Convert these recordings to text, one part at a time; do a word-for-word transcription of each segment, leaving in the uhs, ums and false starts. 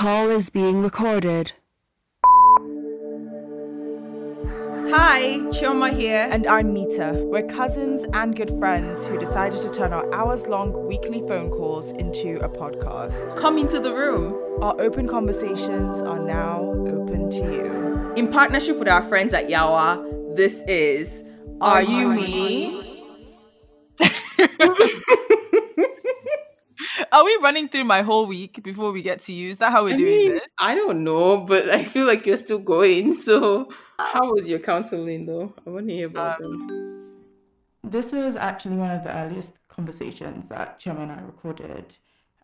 call is being recorded. Hi, Chioma here. And I'm Mita. We're cousins and good friends who decided to turn our hours-long weekly phone calls into a podcast. Come into the room. Our open conversations are now open to you. In partnership with our friends at Yawa, this is Are You Me? Are we running through my whole week before we get to you? Is that how we're I doing mean, this? I don't know, but I feel like you're still going, so... How was your counseling though? I want to hear about um, them. This was actually one of the earliest conversations that Chema and I recorded.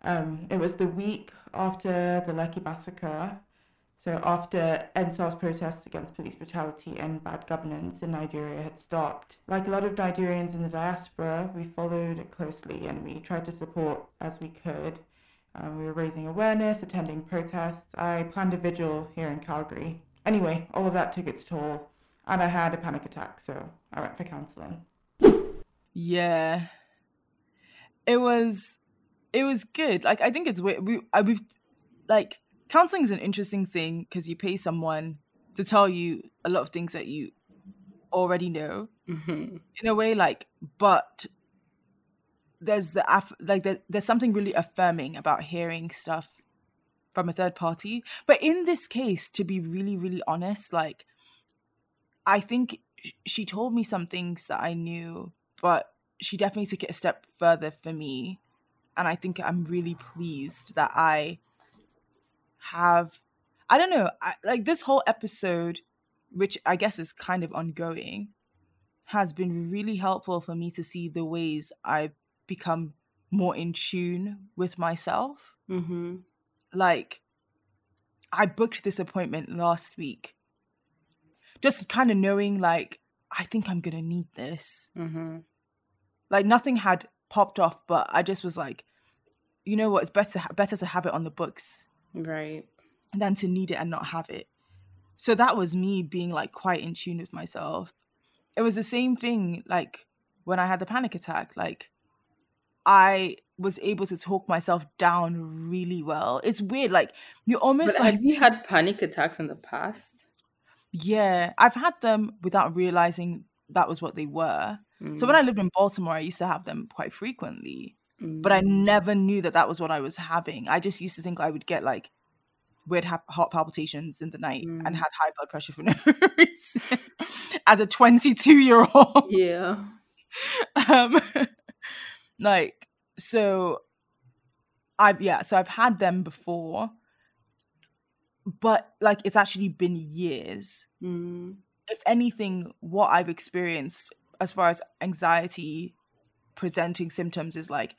Um, it was the week after the Lucky Massacre, so after EndSARS protests against police brutality and bad governance in Nigeria had stopped. Like a lot of Nigerians in the diaspora, we followed it closely and we tried to support as we could. Um, we were raising awareness, attending protests. I planned a vigil here in Calgary. Anyway, all of that took its toll, and I had a panic attack, so I went for counselling. Yeah, it was, it was good. Like I think it's weird. we we've like counselling is an interesting thing because you pay someone to tell you a lot of things that you already know, mm-hmm. in a way. Like, but there's the like there's, there's something really affirming about hearing stuff from a third party. But in this case, to be really, really honest, like, I think sh- she told me some things that I knew, but she definitely took it a step further for me. And I think I'm really pleased that I have, I don't know, I, like this whole episode, which I guess is kind of ongoing, has been really helpful for me to see the ways I've become more in tune with myself. Mm-hmm. Like, I booked this appointment last week, just kind of knowing, like, I think I'm going to need this. Mm-hmm. Like, nothing had popped off, but I just was like, you know what, it's better better to have it on the books. Right. Than to need it and not have it. So that was me being, like, quite in tune with myself. It was the same thing, like, when I had the panic attack. Like, I... was able to talk myself down really well. It's weird, like you almost. But have like, you had panic attacks in the past? Yeah, I've had them without realizing that was what they were. Mm. So when I lived in Baltimore, I used to have them quite frequently, mm. but I never knew that that was what I was having. I just used to think I would get like weird ha- heart palpitations in the night mm. and had high blood pressure for no reason as a twenty-two year old. Yeah, um, like. So I've, yeah, so I've had them before, but like, it's actually been years. Mm. If anything, what I've experienced as far as anxiety presenting symptoms is like,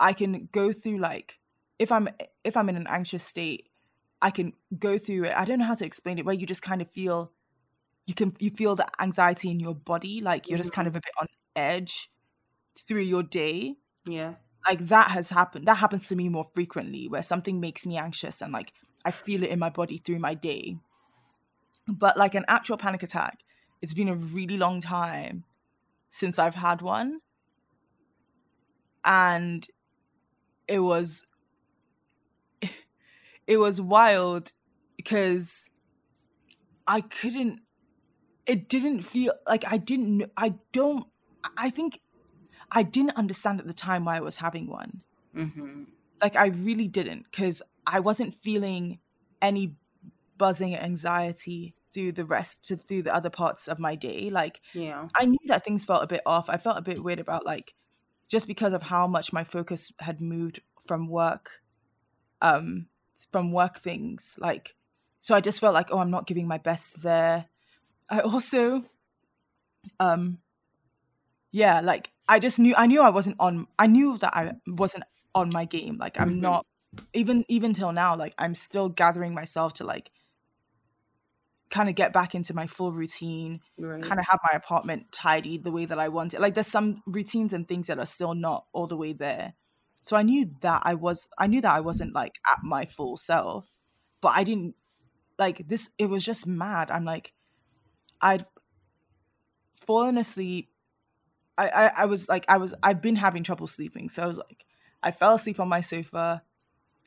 I can go through like, if I'm, if I'm in an anxious state, I can go through it. I don't know how to explain it, where you just kind of feel, you can, you feel the anxiety in your body. Like you're mm. just kind of a bit on edge through your day. Yeah, like that has happened. That happens to me more frequently, where something makes me anxious and like I feel it in my body through my day. But like an actual panic attack, it's been a really long time since I've had one, and it was it was wild because I couldn't. It didn't feel like I didn't. I don't. I think. I didn't understand at the time why I was having one. Mm-hmm. Like I really didn't, because I wasn't feeling any buzzing anxiety through the rest, to, through the other parts of my day. Like yeah. I knew that things felt a bit off. I felt a bit weird about like, just because of how much my focus had moved from work, um, from work things. Like, so I just felt like, oh, I'm not giving my best there. I also, um, yeah, like, I just knew, I knew I wasn't on, I knew that I wasn't on my game. Like I'm mm-hmm. not, even, even till now, like I'm still gathering myself to like kind of get back into my full routine, right. kind of have my apartment tidied the way that I want it. Like there's some routines and things that are still not all the way there. So I knew that I was, I knew that I wasn't like at my full self, but I didn't like this, it was just mad. I'm like, I'd fallen asleep. I, I, I was like, I was, I've been having trouble sleeping. So I was like, I fell asleep on my sofa,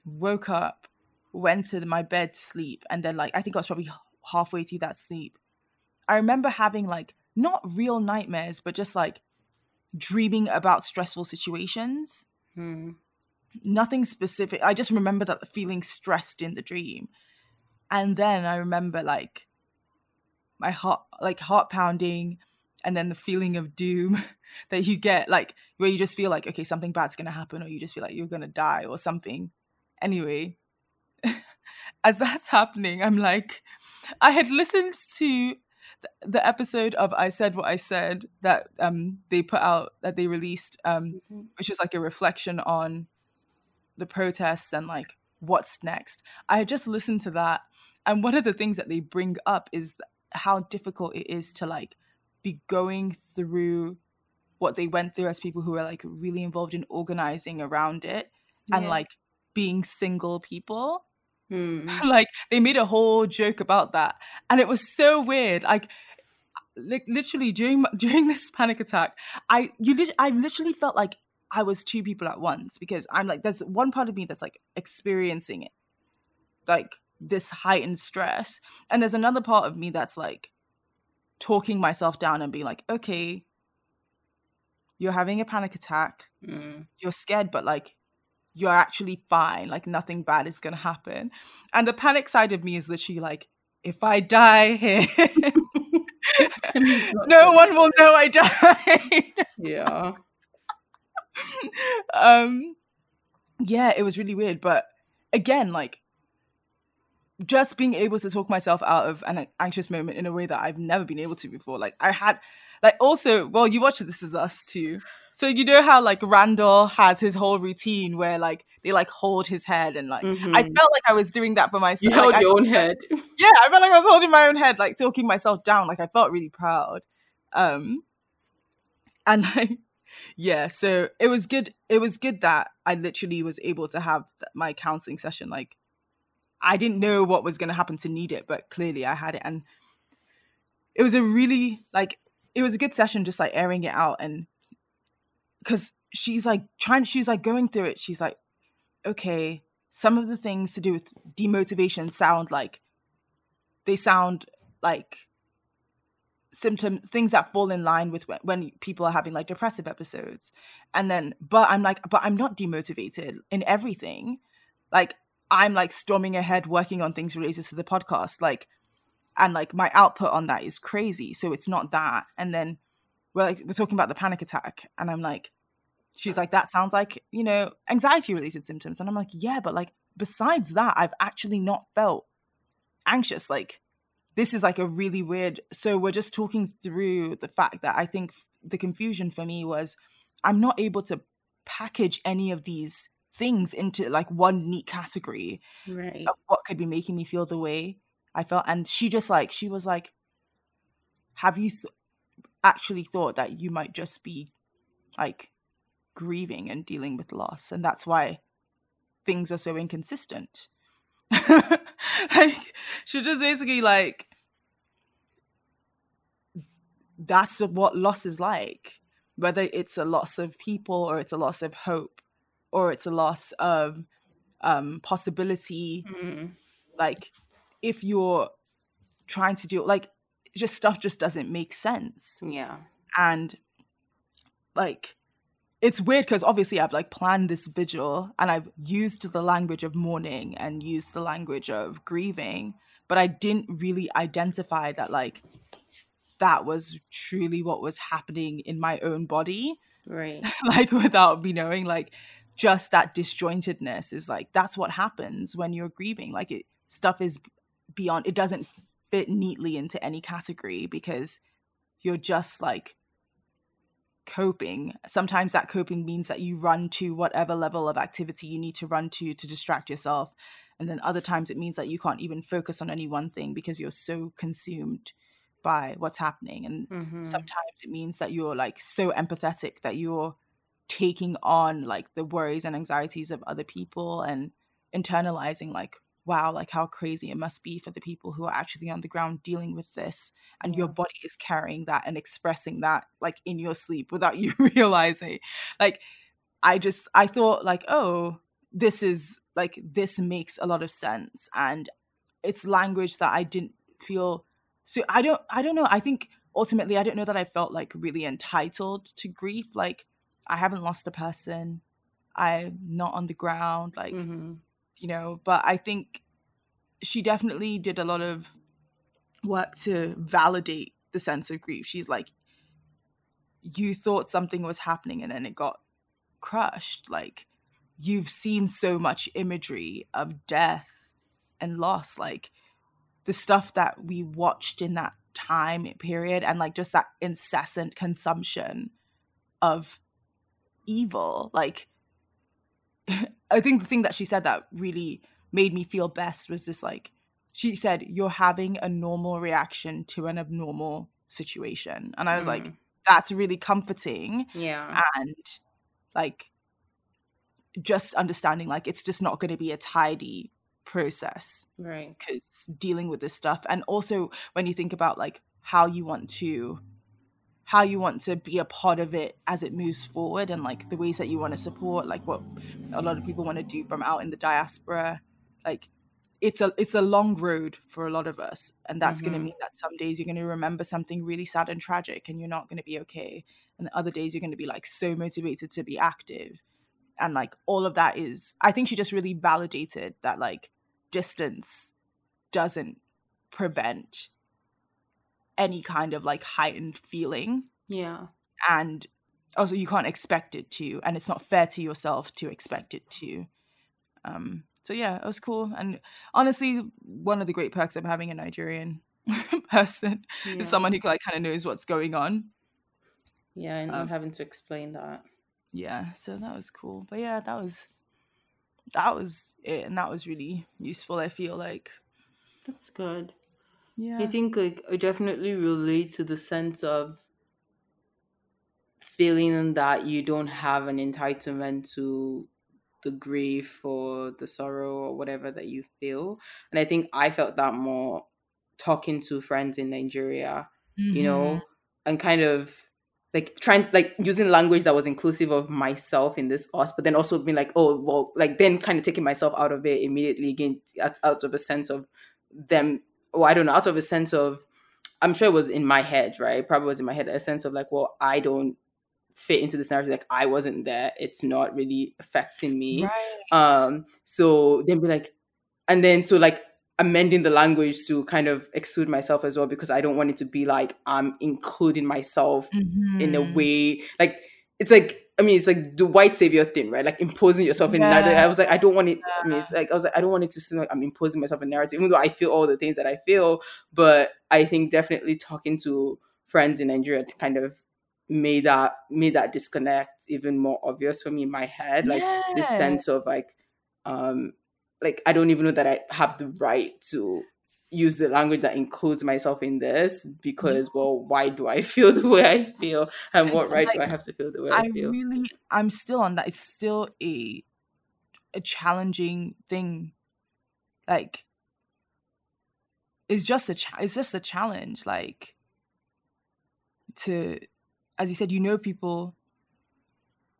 woke up, went to my bed to sleep, and then like I think I was probably halfway through that sleep, I remember having like not real nightmares, but just like dreaming about stressful situations. Hmm. Nothing specific. I just remember that feeling stressed in the dream, and then I remember like my heart, like heart pounding, and then the feeling of doom that you get, like where you just feel like, okay, something bad's gonna happen, or you just feel like you're gonna die or something. Anyway, as that's happening, I'm like, I had listened to the episode of I Said What I Said that um they put out, that they released, um mm-hmm. which was like a reflection on the protests and like what's next. I had just listened to that, and one of the things that they bring up is how difficult it is to like be going through what they went through as people who were like really involved in organizing around it, yeah. and like being single people. Hmm. Like they made a whole joke about that, and it was so weird. Like, like literally during during this panic attack, I you lit- I literally felt like I was two people at once, because I'm like, there's one part of me that's like experiencing it, like this heightened stress, and there's another part of me that's like talking myself down and being like, okay, you're having a panic attack, mm. you're scared, but like you're actually fine, like nothing bad is gonna happen. And the panic side of me is literally like, if I die here no one will know I died. Yeah. um yeah it was really weird, but again, like just being able to talk myself out of an anxious moment in a way that I've never been able to before. Like I had, like also, well, you watch This Is Us too. So you know how like Randall has his whole routine where like they like hold his head and like, mm-hmm. I felt like I was doing that for myself. You held like, your I, own head. Yeah, I felt like I was holding my own head, like talking myself down. Like I felt really proud. Um, and like, yeah, so it was good. It was good that I literally was able to have my counseling session, like, I didn't know what was going to happen to need it, but clearly I had it. And it was a really, like, it was a good session, just like airing it out. And because she's like trying, she's like going through it. She's like, okay, some of the things to do with demotivation sound like, they sound like symptoms, things that fall in line with when, when people are having like depressive episodes. And then, but I'm like, but I'm not demotivated in everything. Like, I'm like storming ahead working on things related to the podcast, like, and like my output on that is crazy, so it's not that. And then we're like, we're talking about the panic attack, and I'm like, she's like, that sounds like, you know, anxiety related symptoms. And I'm like, yeah, but like besides that, I've actually not felt anxious. Like this is like a really weird, so we're just talking through the fact that I think the confusion for me was I'm not able to package any of these things into like one neat category, right, of what could be making me feel the way I felt. And she just like, she was like, have you th- actually thought that you might just be like grieving and dealing with loss, and that's why things are so inconsistent? Like she just basically like, that's what loss is like, whether it's a loss of people or it's a loss of hope or it's a loss of um, possibility. Mm. Like, if you're trying to do, like, just stuff just doesn't make sense. Yeah. And, like, it's weird because obviously I've, like, planned this vigil and I've used the language of mourning and used the language of grieving, but I didn't really identify that, like, that was truly what was happening in my own body. Right. Like, without me knowing, like, just that disjointedness is like, that's what happens when you're grieving. Like it, stuff is beyond, it doesn't fit neatly into any category because you're just like coping. Sometimes that coping means that you run to whatever level of activity you need to run to to distract yourself. And then other times it means that you can't even focus on any one thing because you're so consumed by what's happening. And mm-hmm. sometimes it means that you're like so empathetic that you're taking on like the worries and anxieties of other people and internalizing like, wow, like how crazy it must be for the people who are actually on the ground dealing with this, and yeah. your body is carrying that and expressing that like in your sleep without you realizing. Like I just I thought like, oh, this is like, this makes a lot of sense. And it's language that I didn't feel. So I don't, I don't know. I think ultimately, I don't know that I felt like really entitled to grief. Like, I haven't lost a person. I'm not on the ground. Like, mm-hmm. you know, but I think she definitely did a lot of work to validate the sense of grief. She's like, you thought something was happening and then it got crushed. Like, you've seen so much imagery of death and loss. Like, the stuff that we watched in that time period, and like just that incessant consumption of evil. Like, I think the thing that she said that really made me feel best was just like, she said, you're having a normal reaction to an abnormal situation. And I was mm. like, that's really comforting. Yeah. And like, just understanding, like, it's just not going to be a tidy process. Right. Because dealing with this stuff. And also when you think about like how you want to, how you want to be a part of it as it moves forward, and like the ways that you want to support, like what a lot of people want to do from out in the diaspora. Like, it's a it's a long road for a lot of us. And that's mm-hmm. going to mean that some days you're going to remember something really sad and tragic and you're not going to be okay. And other days you're going to be like so motivated to be active. And like all of that is, I think she just really validated that like distance doesn't prevent any kind of like heightened feeling. Yeah. And also you can't expect it to, and it's not fair to yourself to expect it to. Um, so yeah, it was cool. And honestly, one of the great perks of having a Nigerian person yeah. is someone who like kind of knows what's going on. Yeah, and um, not having to explain that. Yeah, so that was cool. But yeah, that was that was it, and that was really useful, I feel like. That's good. Yeah. I think like I definitely relate to the sense of feeling that you don't have an entitlement to the grief or the sorrow or whatever that you feel. And I think I felt that more talking to friends in Nigeria, mm-hmm. you know, and kind of like trying to like using language that was inclusive of myself in this us, but then also being like, oh, well, like then kind of taking myself out of it immediately again, out of a sense of them. Well, I don't know, out of a sense of, I'm sure it was in my head, right? Probably was in my head, a sense of like, well, I don't fit into this narrative. Like, I wasn't there. It's not really affecting me. Right. Um, so then be like, and then so like amending the language to kind of exclude myself as well, because I don't want it to be like, I'm including myself mm-hmm. in a way. Like, it's like, I mean, it's like the white savior thing, right? Like imposing yourself in yeah. narrative. I was like, I don't want it. Yeah. I mean, it's like I was like, I don't want it to seem like I'm imposing myself in narrative, even though I feel all the things that I feel. But I think definitely talking to friends in Nigeria kind of made that made that disconnect even more obvious for me in my head. Like yeah. this sense of like, um, like I don't even know that I have the right to use the language that includes myself in this, because well, why do I feel the way I feel, and what right like, do I have to feel the way I, I feel? I really, I'm still on that. It's still a a challenging thing. Like, it's just a cha- it's just a challenge. Like, to, as you said, you know people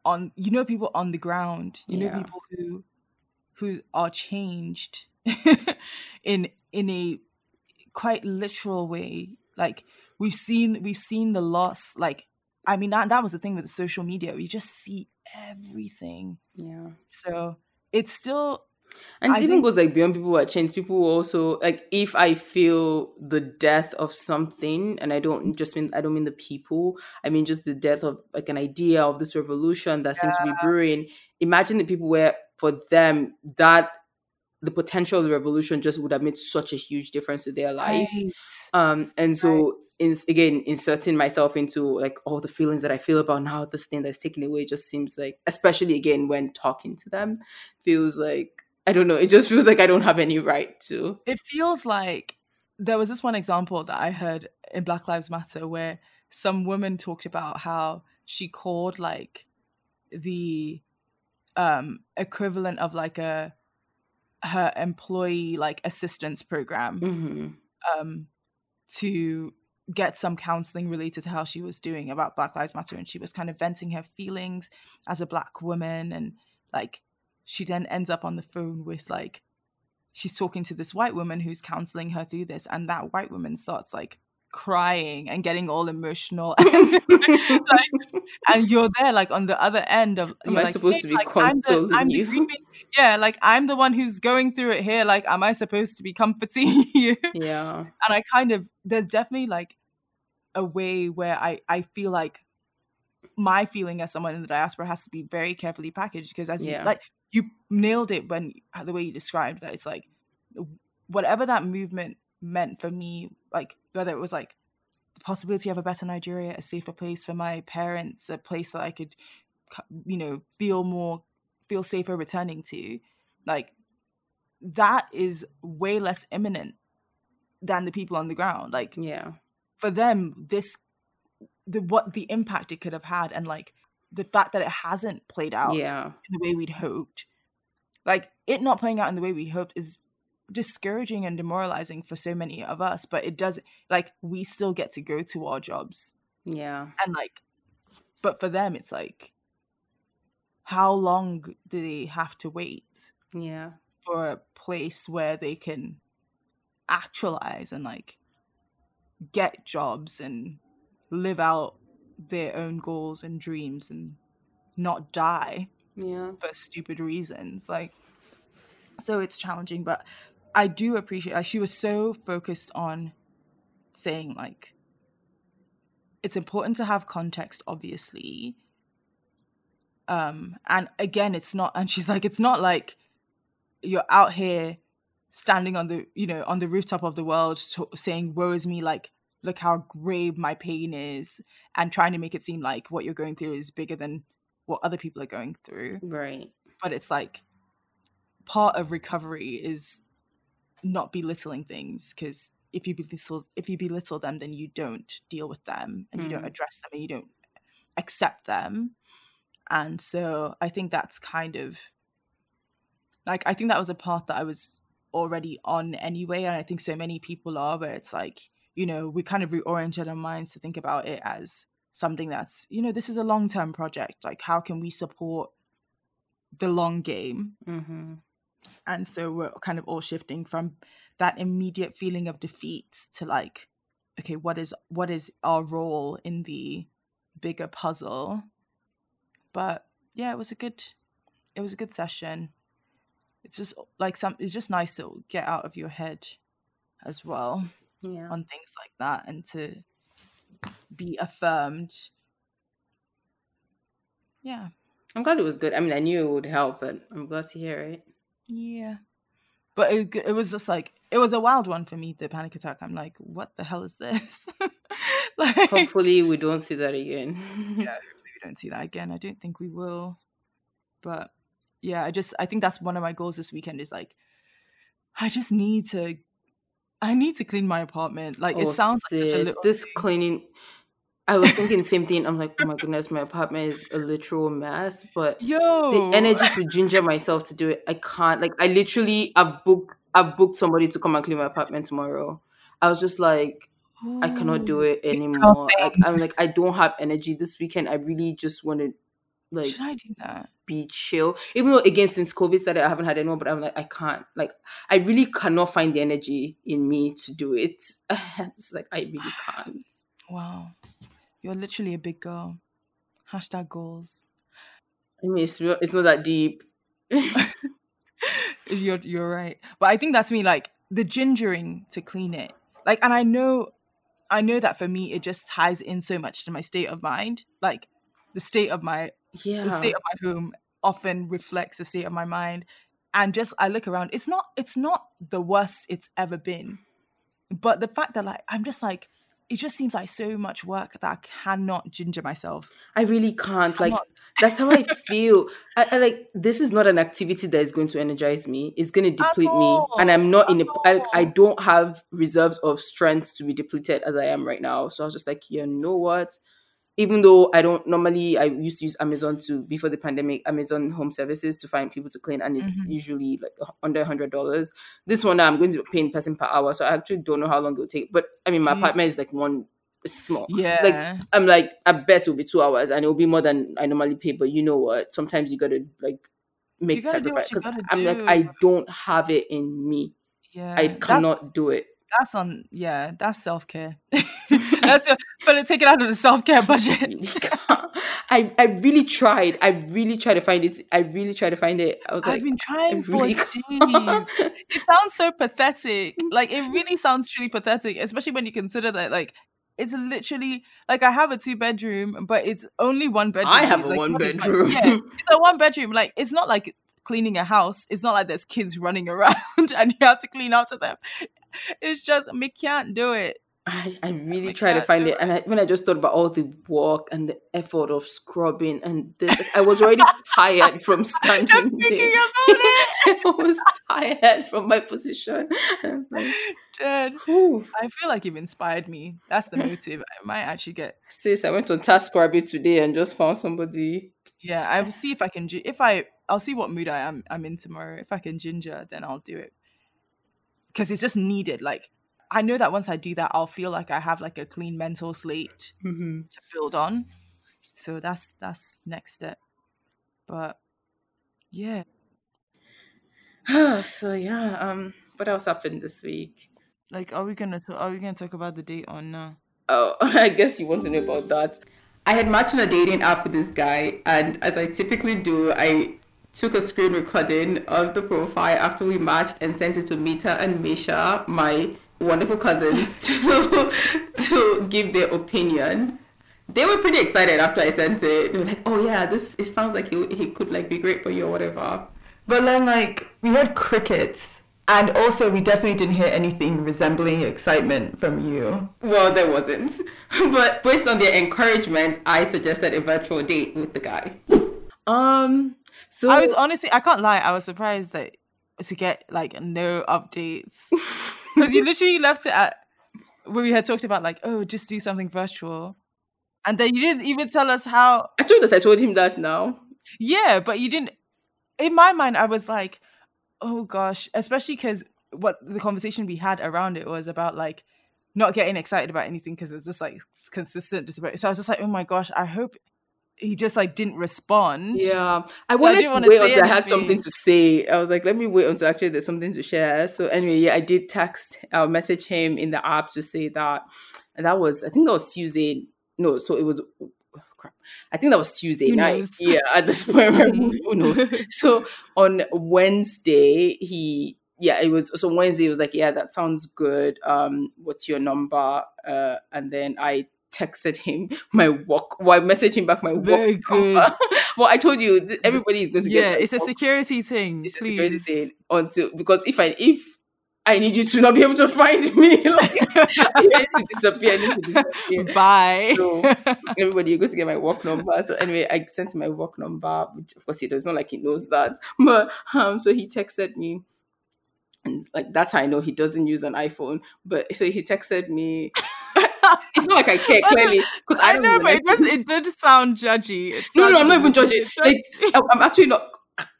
on you know people on the ground. You yeah. know people who who are changed in. in a quite literal way. Like we've seen we've seen the loss. Like, I mean, that that was the thing with the social media. We just see everything. Yeah. So it's still, and it even goes like beyond people who are changed. People who also like, if I feel the death of something, and I don't just mean I don't mean the people, I mean just the death of like an idea of this revolution that yeah. seems to be brewing. Imagine the people where for them that the potential of the revolution just would have made such a huge difference to their lives. Right. Um, and so, right. in, again, inserting myself into like all the feelings that I feel about now, this thing that's taken away just seems like, especially again, when talking to them, feels like, I don't know, it just feels like I don't have any right to. It feels like, there was this one example that I heard in Black Lives Matter where some woman talked about how she called like the um, equivalent of like a, her employee like assistance program mm-hmm. um to get some counseling related to how she was doing about Black Lives Matter, and she was kind of venting her feelings as a Black woman, and like she then ends up on the phone with, like, she's talking to this white woman who's counseling her through this, and that white woman starts, like, crying and getting all emotional and, like, and you're there, like, on the other end of, am I, like, supposed hey, to be like, consoling I'm the, you I'm the, yeah like I'm the one who's going through it here, like, am I supposed to be comforting you? Yeah. And I kind of, there's definitely, like, a way where I I feel like my feeling as someone in the diaspora has to be very carefully packaged, because as yeah. you, like, you nailed it when the way you described that. It's like whatever that movement meant for me, like, whether it was, like, the possibility of a better Nigeria, a safer place for my parents, a place that I could, you know, feel more, feel safer returning to, like, that is way less imminent than the people on the ground. Like, yeah, for them, this, the what the impact it could have had, and, like, the fact that it hasn't played out yeah. in the way we'd hoped, like, it not playing out in the way we hoped is discouraging and demoralizing for so many of us, but it does, like, we still get to go to our jobs. Yeah. And, like, but for them, it's like, how long do they have to wait yeah for a place where they can actualize and, like, get jobs and live out their own goals and dreams and not die yeah for stupid reasons? Like, so it's challenging, but I do appreciate, like, she was so focused on saying, like, it's important to have context, obviously. Um, and again, it's not, and she's like, it's not like you're out here standing on the, you know, on the rooftop of the world t- saying, woe is me, like, look how grave my pain is, and trying to make it seem like what you're going through is bigger than what other people are going through. Right. But it's like, part of recovery is not belittling things, because if you belittle if you belittle them, then you don't deal with them, and mm. you don't address them, and you don't accept them. And so I think that's kind of, like, I think that was a path that I was already on anyway, and I think so many people are, where it's like, you know, we kind of reoriented our minds to think about it as something that's, you know, this is a long-term project, like, how can we support the long game? Mm-hmm. And so we're kind of all shifting from that immediate feeling of defeat to, like, okay, what is what is our role in the bigger puzzle? But yeah, it was a good, it was a good session. It's just like some, it's just nice to get out of your head as well yeah. on things like that, and to be affirmed. Yeah. I'm glad it was good. I mean, I knew it would help, but I'm glad to hear it. Yeah. But it, it was just like, it was a wild one for me, the panic attack. I'm like, what the hell is this? Like, hopefully we don't see that again. Yeah, hopefully we don't see that again. I don't think we will. But yeah, I just, I think that's one of my goals this weekend is, like, I just need to, I need to clean my apartment. Like, oh, it sounds sis, like such a little this thing. Cleaning... I was thinking the same thing. I'm like, oh my goodness, my apartment is a literal mess. But Yo. the energy to ginger myself to do it, I can't. Like, I literally, I've booked, I've booked somebody to come and clean my apartment tomorrow. I was just like, Ooh, I cannot do it anymore. Like, I'm like, I don't have energy this weekend. I really just want to, like, should I do that? Be chill. Even though, again, since COVID started, I haven't had anyone. But I'm like, I can't. Like, I really cannot find the energy in me to do it. I'm just like, I really can't. Wow. You're literally a big girl. Hashtag goals. I mean, it's, real, it's not that deep. you're, you're right. But I think that's me, like, the gingering to clean it. Like, and I know, I know that for me, it just ties in so much to my state of mind. Like, the state of my, yeah. the state of my home often reflects the state of my mind. And just, I look around, it's not, it's not the worst it's ever been. But the fact that, like, I'm just like, it just seems like so much work that I cannot ginger myself. I really can't. I cannot. Like, that's how I feel. I, I like, this is not an activity that is going to energize me. It's going to deplete me. And I'm not in a, I, I don't have reserves of strength to be depleted as I am right now. So I was just like, you know what? Even though I don't normally, I used to use Amazon to, before the pandemic, Amazon Home Services to find people to clean, and it's mm-hmm. usually like under one hundred dollars. This one, I'm going to be paying person per hour, so I actually don't know how long it'll take. But I mean, my yeah. apartment is like one, it's small. Yeah. Like, I'm like, at best it'll be two hours, and it'll be more than I normally pay. But you know what? Sometimes you gotta, like, make sacrifice because I'm do. like, I don't have it in me. Yeah, I cannot do it. That's on, yeah, that's self-care. That's your, but take it out of the self-care budget. I I really tried. I really tried to find it. I really tried to find it. I was I've like, I've been trying for really days. It sounds so pathetic. Like, it really sounds truly pathetic, especially when you consider that, like, it's literally, like, I have a two-bedroom, but it's only one bedroom. I have it's a like, one-bedroom. Yeah, it's a one-bedroom. Like, it's not like cleaning a house. It's not like there's kids running around and you have to clean after them. It's just, me can't do it. I, I really like try to find it, and I, when I just thought about all the work and the effort of scrubbing and this, I was already tired from standing just thinking there. About it. I was tired from my position. Like, Dad, I feel like you've inspired me. That's the motive. I might actually get. Sis, I went on TaskRabbit today and just found somebody. Yeah, I'll see if I can. If I, I'll see what mood I am. I'm in tomorrow. If I can ginger, then I'll do it. Because it's just needed, like. I know that once I do that, I'll feel like I have like a clean mental slate mm-hmm. to build on. So that's that's next step. But yeah. So yeah. Um. What else happened this week? Like, are we gonna th- are we gonna talk about the date or no? Oh, I guess you want to know about that. I had matched on a dating app with this guy, and as I typically do, I took a screen recording of the profile after we matched and sent it to Mita and Misha, my wonderful cousins, to to give their opinion. They were pretty excited after I sent it. They were like, oh yeah, this it sounds like he, he could like be great for you or whatever. But then like we heard crickets, and also we definitely didn't hear anything resembling excitement from you. Well, there wasn't. But based on their encouragement, I suggested a virtual date with the guy. Um so I was honestly I can't lie, I was surprised that to get like no updates. Because you literally left it at where we had talked about like, oh, just do something virtual. And then you didn't even tell us how. I told us I told him that now. Yeah, but you didn't. In my mind, I was like, oh gosh, especially because what the conversation we had around it was about like not getting excited about anything because it's just like consistent disappointment. So I was just like, oh my gosh, I hope he just like didn't respond. Yeah, I so wanted I to wait until anything. I had something to say. I was like, let me wait until actually there's something to share. So anyway, yeah, I did text, uh, message him in the app to say that, and that was, I think that was Tuesday. No, so it was, oh, crap. I think that was Tuesday night. Yeah, at this point, who knows? So on Wednesday, he, yeah, it was, so Wednesday it was like, yeah, that sounds good. Um, what's your number? Uh, and then I texted him my walk while well, messaging back my walk very good number. Well, I told you th- everybody is going to yeah, get yeah it's walk. a security thing it's please. a security thing until because if I if I need you to not be able to find me like I need to disappear I need to disappear bye so everybody you're going to get my walk number. So anyway, I sent him my walk number, which of course he does not like he knows that, but um so he texted me. And like that's how I know he doesn't use an iPhone. But so he texted me. It's not like I care clearly because I, I know, but it does. It did sound judgy. It no, no, I'm not even judging. Like I'm actually not.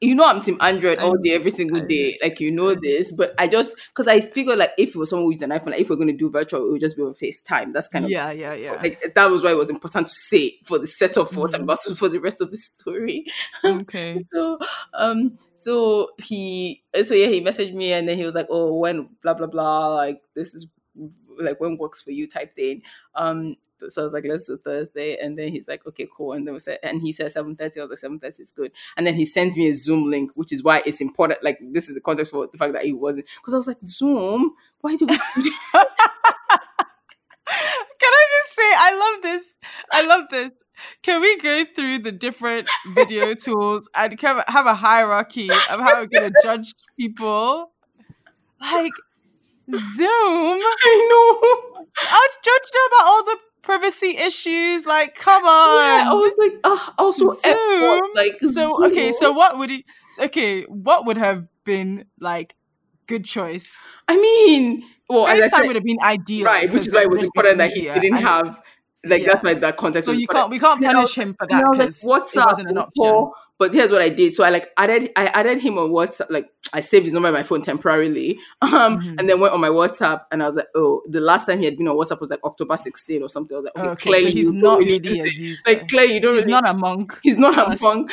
You know, I'm Team Android all day, every single day. Like you know this, but I just because I figured like if it was someone who used an iPhone, like, if we're going to do virtual, it would just be on FaceTime. That's kind of yeah, yeah, yeah. Like that was why it was important to say for the setup for what I'm about to for the rest of the story. Okay. so, um, so he, so yeah, he messaged me and then he was like, oh, when blah blah blah, like this is. Like when works for you type thing. Um, so I was like, let's do Thursday. And then he's like, okay, cool. And then we said, and he said seven thirty. I was like, seven thirty is good. And then he sends me a Zoom link, which is why it's important. Like this is the context for the fact that he wasn't. Because I was like, Zoom? Why do we do Can I just say, I love this. I love this. Can we go through the different video tools and have a hierarchy of how we're going to judge people? Like, Zoom. I know. I judged her about all the privacy issues. Like, come on. Yeah, I was like, uh, also Zoom. F one, like, so Zoom. okay. So what would you? Okay, what would have been like good choice? I mean, well, this time would have been ideal, right? Which is why it was important that he didn't I have. Mean, like yeah. That's my that context. So you can't I, we can't punish you know, him for that because you know, like WhatsApp it wasn't an option. Or, but here's what I did. So I like added I added him on WhatsApp. Like I saved his number on my phone temporarily, um, mm-hmm. and then went on my WhatsApp and I was like, oh, the last time he had been on WhatsApp was like October sixteenth or something. I was like, okay, okay Claire, so he's not really, really a user. Like Claire, you don't. He's really, not a monk. He's not us. a monk.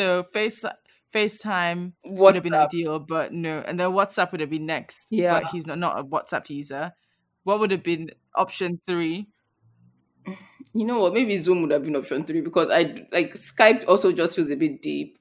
So Face FaceTime WhatsApp. would have been ideal, but no. And then WhatsApp would have been next. Yeah. But he's not, not a WhatsApp user. What would have been option three? You know what? Maybe Zoom would have been option three, because I like Skype also just feels a bit deep.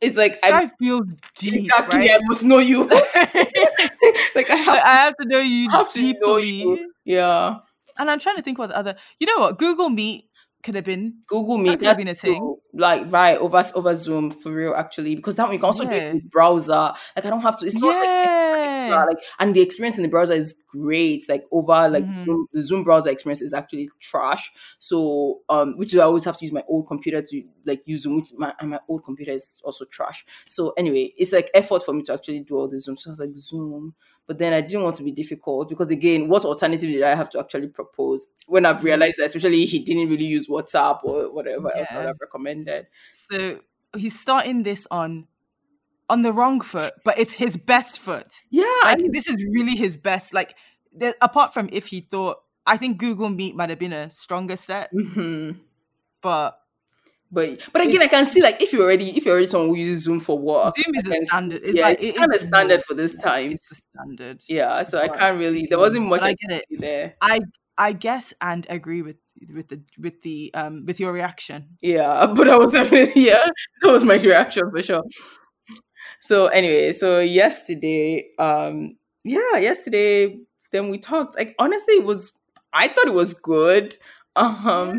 It's like Skype I feel deep. Exactly, right? I must know you. Like I have, to, I have to know you. I have deeply. to know you. Yeah. And I'm trying to think what the other. You know what? Google Meet could have been. Google Meet could have been a thing. True. Like right over over Zoom for real, actually, because that one you can also yeah. do it with browser. Like I don't have to. It's not yeah. like, like and the experience in the browser is great. Like over like mm-hmm. Zoom, the Zoom browser experience is actually trash. So um, which is I always have to use my old computer to like use Zoom, which my and my old computer is also trash. So anyway, it's like effort for me to actually do all the Zoom. So I was like Zoom. But then I didn't want to be difficult because, again, what alternative did I have to actually propose when I've realized that, especially he didn't really use WhatsApp or whatever yeah. else that I've recommended. So he's starting this on on the wrong foot, but it's his best foot. Yeah. Like, I, this is really his best. Like, there, apart from if he thought, I think Google Meet might have been a stronger step. Mm-hmm. But... But but again, it's, I can see like if you're already if you're already someone who uses Zoom for work, Zoom is a standard. It's yeah, like, it's it kind is of standard for this time. It's a standard. Yeah, so right. I can't really. There wasn't much. But I get it there. I I guess and agree with with the with the um with your reaction. Yeah, but I was definitely yeah. That was my reaction for sure. So anyway, so yesterday, um, yeah, yesterday, then we talked. Like honestly, it was I thought it was good. Um,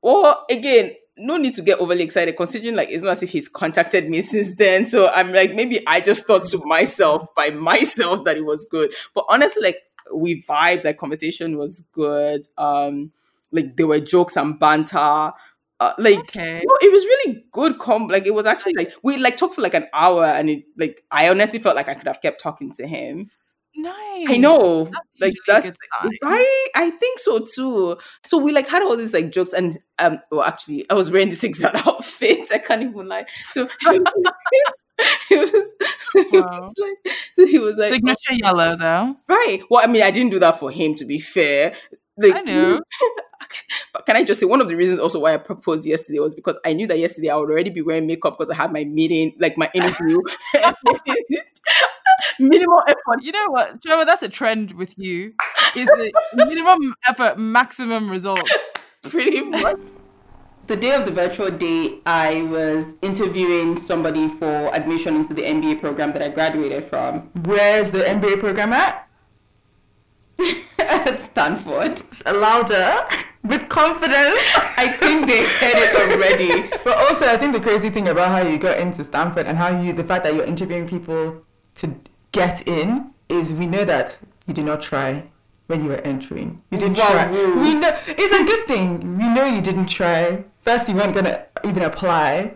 well, again. No need to get overly excited, considering like it's not as if he's contacted me since then. So I'm like, maybe I just thought to myself by myself that it was good. But honestly, like we vibed, like conversation was good. Um, like there were jokes and banter. Uh, like okay. no, it was really good. Com like it was actually like we like talked for like an hour, and it like I honestly felt like I could have kept talking to him. Nice. I know. That's like that's right. I think so too. So we like had all these like jokes and um well actually I was wearing this exact outfit. I can't even lie. So it was like, it was, it wow. was like so he was like signature oh, yellow though. Right. Well, I mean I didn't do that for him to be fair. Like, I know. But can I just say one of the reasons also why I proposed yesterday was because I knew that yesterday I would already be wearing makeup because I had my meeting, like my interview. Minimal effort. You know what? Chema, that's a trend with you. Is it minimum effort, maximum results? Pretty much. The day of the virtual day, I was interviewing somebody for admission into the M B A program that I graduated from. Where's the M B A program at? At Stanford. It's louder. With confidence. I think they heard it already. But also, I think the crazy thing about how you got into Stanford and how you, the fact that you're interviewing people to get in is we know that you did not try when you were entering. You didn't wow. try. We know it's a good thing. We know you didn't try. First, you weren't gonna even apply.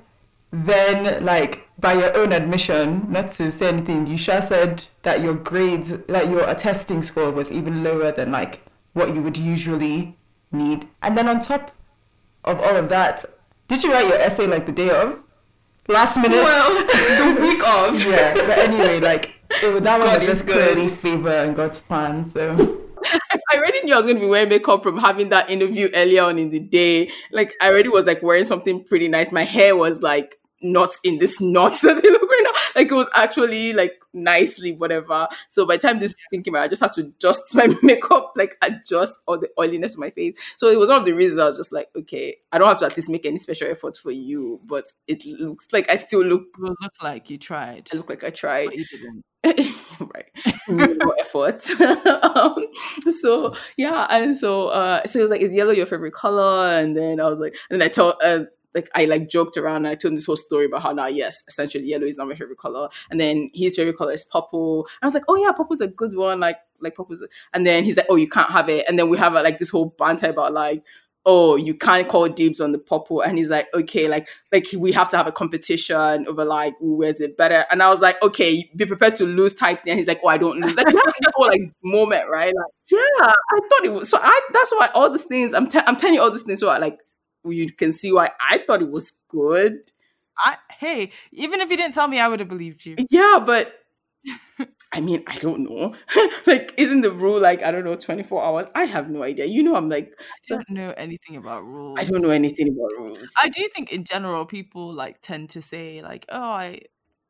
Then, like by your own admission, not to say anything, you sure said that your grades, like your attesting score, was even lower than like what you would usually need. And then on top of all of that, did you write your essay like the day of? Last minute, well, the week of. Yeah, but anyway, like it, that one was just clearly favor and God's plan. So I already knew I was going to be wearing makeup from having that interview earlier on in the day. Like I already was like wearing something pretty nice. My hair was like not in this knot that they look right now. Like it was actually like nicely whatever. So by the time this thing came out, I just had to adjust my makeup, like adjust all the oiliness of my face. So it was one of the reasons I was just like, okay, I don't have to at least make any special efforts for you, but it looks like I still look. You look like you tried. I look like I tried. But you didn't. Right, no effort. um, so yeah, and so uh, so it was like, is yellow your favorite color? And then I was like, and then I told. Uh, Like I like joked around and I told him this whole story about how now, yes, essentially yellow is not my favorite color. And then his favorite color is purple. And I was like, oh yeah, purple's a good one. Like, like purple's. And then he's like, oh, you can't have it. And then we have like this whole banter about like, oh, you can't call dibs on the purple. And he's like, okay, like, like we have to have a competition over like, who wears it better. And I was like, okay, be prepared to lose type thing. And he's like, oh, I don't lose. Like, we have this whole like moment, right? Like, yeah, I thought it was. So I, that's why all these things, I'm, t- I'm telling you all these things. So I like, you can see why I thought it was good. I, hey, even if you didn't tell me, I would have believed you. Yeah, but I mean, I don't know. Like, isn't the rule like, I don't know, twenty-four hours? I have no idea. You know, I'm like... I so, don't know anything about rules. I don't know anything about rules. I do think in general, people like tend to say like, oh, I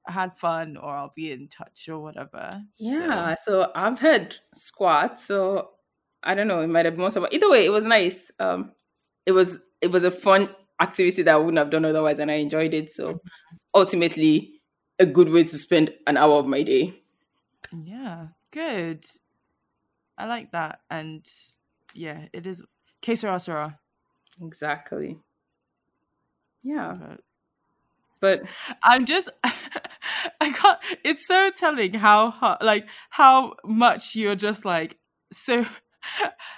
had fun, or I'll be in touch or whatever. Yeah, so, so I've heard squat. So I don't know, it might have been about... Either way, it was nice. Um, It was, it was a fun activity that I wouldn't have done otherwise, and I enjoyed it. So ultimately, a good way to spend an hour of my day. Yeah, good. I like that. And yeah, it is que sera, sera. Exactly. Yeah. But, but I'm just I can't it's so telling how hard, like how much you're just like so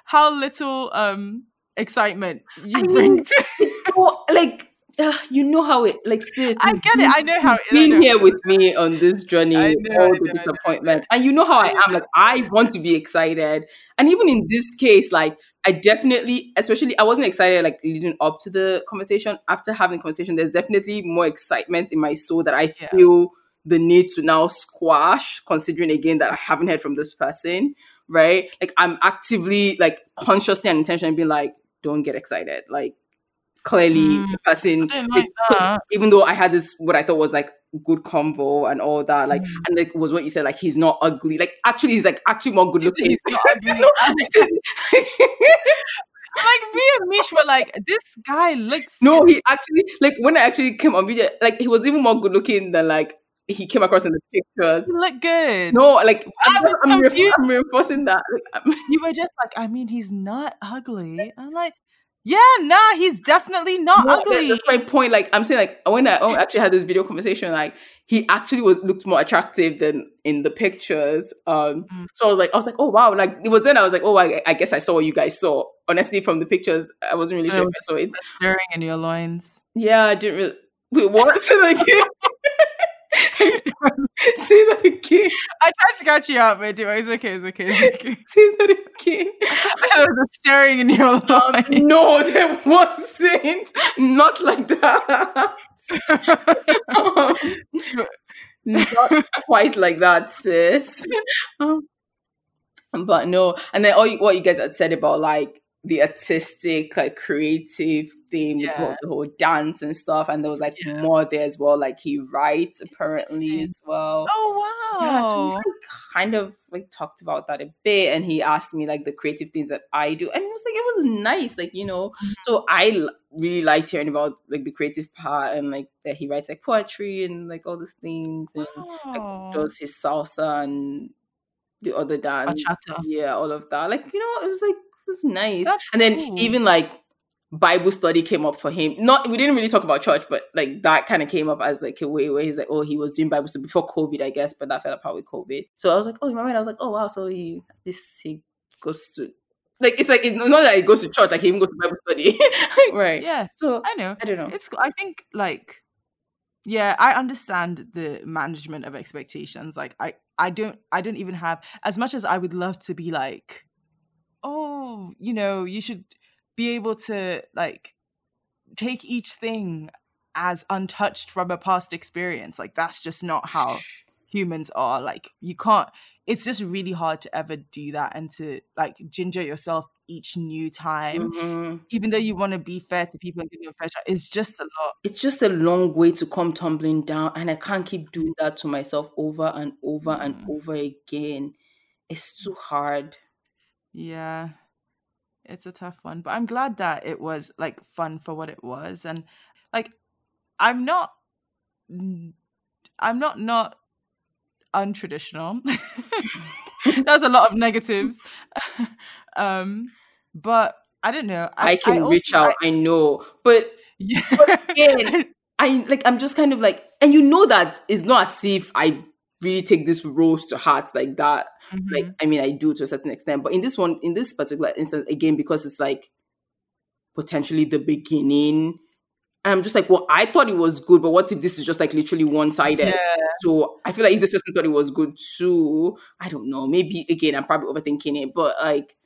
how little um excitement you I bring mean, to so, like Uh, you know how it like seriously. I get it. I know how it is. Being here with me on this journey, know, all the know, disappointment, and you know how I am. Like I want to be excited, and even in this case, like I definitely, especially I wasn't excited like leading up to the conversation. After having conversation, there's definitely more excitement in my soul that I yeah. feel the need to now squash, considering again that I haven't heard from this person, right? Like I'm actively, like consciously and intentionally being like, don't get excited, like. Clearly, mm, the person, like it, even though I had this, what I thought was like good convo and all that, like, mm. and like was what you said, like he's not ugly, like actually he's like actually more good looking. He's not ugly. Like me and Mish were like, this guy looks. No, he actually like when I actually came on video, like he was even more good looking than like he came across in the pictures. He looked good. No, like I'm, I was I'm, reinforcing, I'm reinforcing that. Like, I'm, you were just like, I mean, he's not ugly. I'm like. Yeah, nah, he's definitely not no, ugly. That's my point. Like, I'm saying, like, when I oh, actually had this video conversation, like, he actually was looked more attractive than in the pictures. Um, mm. So I was like, I was like, oh wow, like it was then I was like, oh, I, I guess I saw what you guys saw. Honestly, from the pictures, I wasn't really I sure was if I saw it. Stirring in your loins. Yeah, I didn't really. Wait, what? Say that again. Say that again. I tried to catch you out, but it's okay. It's okay. It's okay. Say that again. There was a staring in your life. Um, no, there wasn't. Not like that. um, not quite like that, sis. Um, but no, and then all you, what you guys had said about like the artistic, like creative theme, yeah. with the whole dance and stuff, and there was like yeah. more there as well. Like he writes apparently as well. Oh wow! Yeah, so we like, kind of like talked about that a bit, and he asked me like the creative things that I do, and it was like it was nice, like you know. Mm-hmm. So I l- really liked hearing about like the creative part and like that he writes like poetry and like all those things, and wow. like, does his salsa and the other dance, bachata. Yeah, all of that. Like you know, it was like. It was nice. That's and then cool. Even like Bible study came up for him. Not we didn't really talk about church, but like that kind of came up as like a way where he's like, oh, he was doing Bible study before COVID, I guess, but that fell apart with COVID. So I was like, oh, in my mind, I was like, oh wow, so he this he goes to like it's like it's not that he goes to church, like he even goes to Bible study. Right. Yeah. So I know. I don't know. It's I think like yeah, I understand the management of expectations. Like I, I don't I don't even have as much as I would love to be like oh, you know, you should be able to like take each thing as untouched from a past experience. Like that's just not how humans are. Like you can't, it's just really hard to ever do that and to like ginger yourself each new time. Mm-hmm. Even though you want to be fair to people and give them fair shot, it's just a lot. It's just a long way to come tumbling down, and I can't keep doing that to myself over and over mm. and over again. It's too hard. Yeah, it's a tough one, but I'm glad that it was like fun for what it was. And like I'm not I'm not not untraditional. There's a lot of negatives. um but I don't know, I, I can I also, reach out I, I know but, yeah. But again, I like I'm just kind of like, and you know that it's not as if I really take this roast to heart like that. Mm-hmm. Like I mean I do to a certain extent, but in this one in this particular instance again, because it's like potentially the beginning, and I'm just like, well, I thought it was good, but what if this is just like literally one-sided? Yeah. So I feel like if this person thought it was good too, I don't know, maybe again I'm probably overthinking it, but like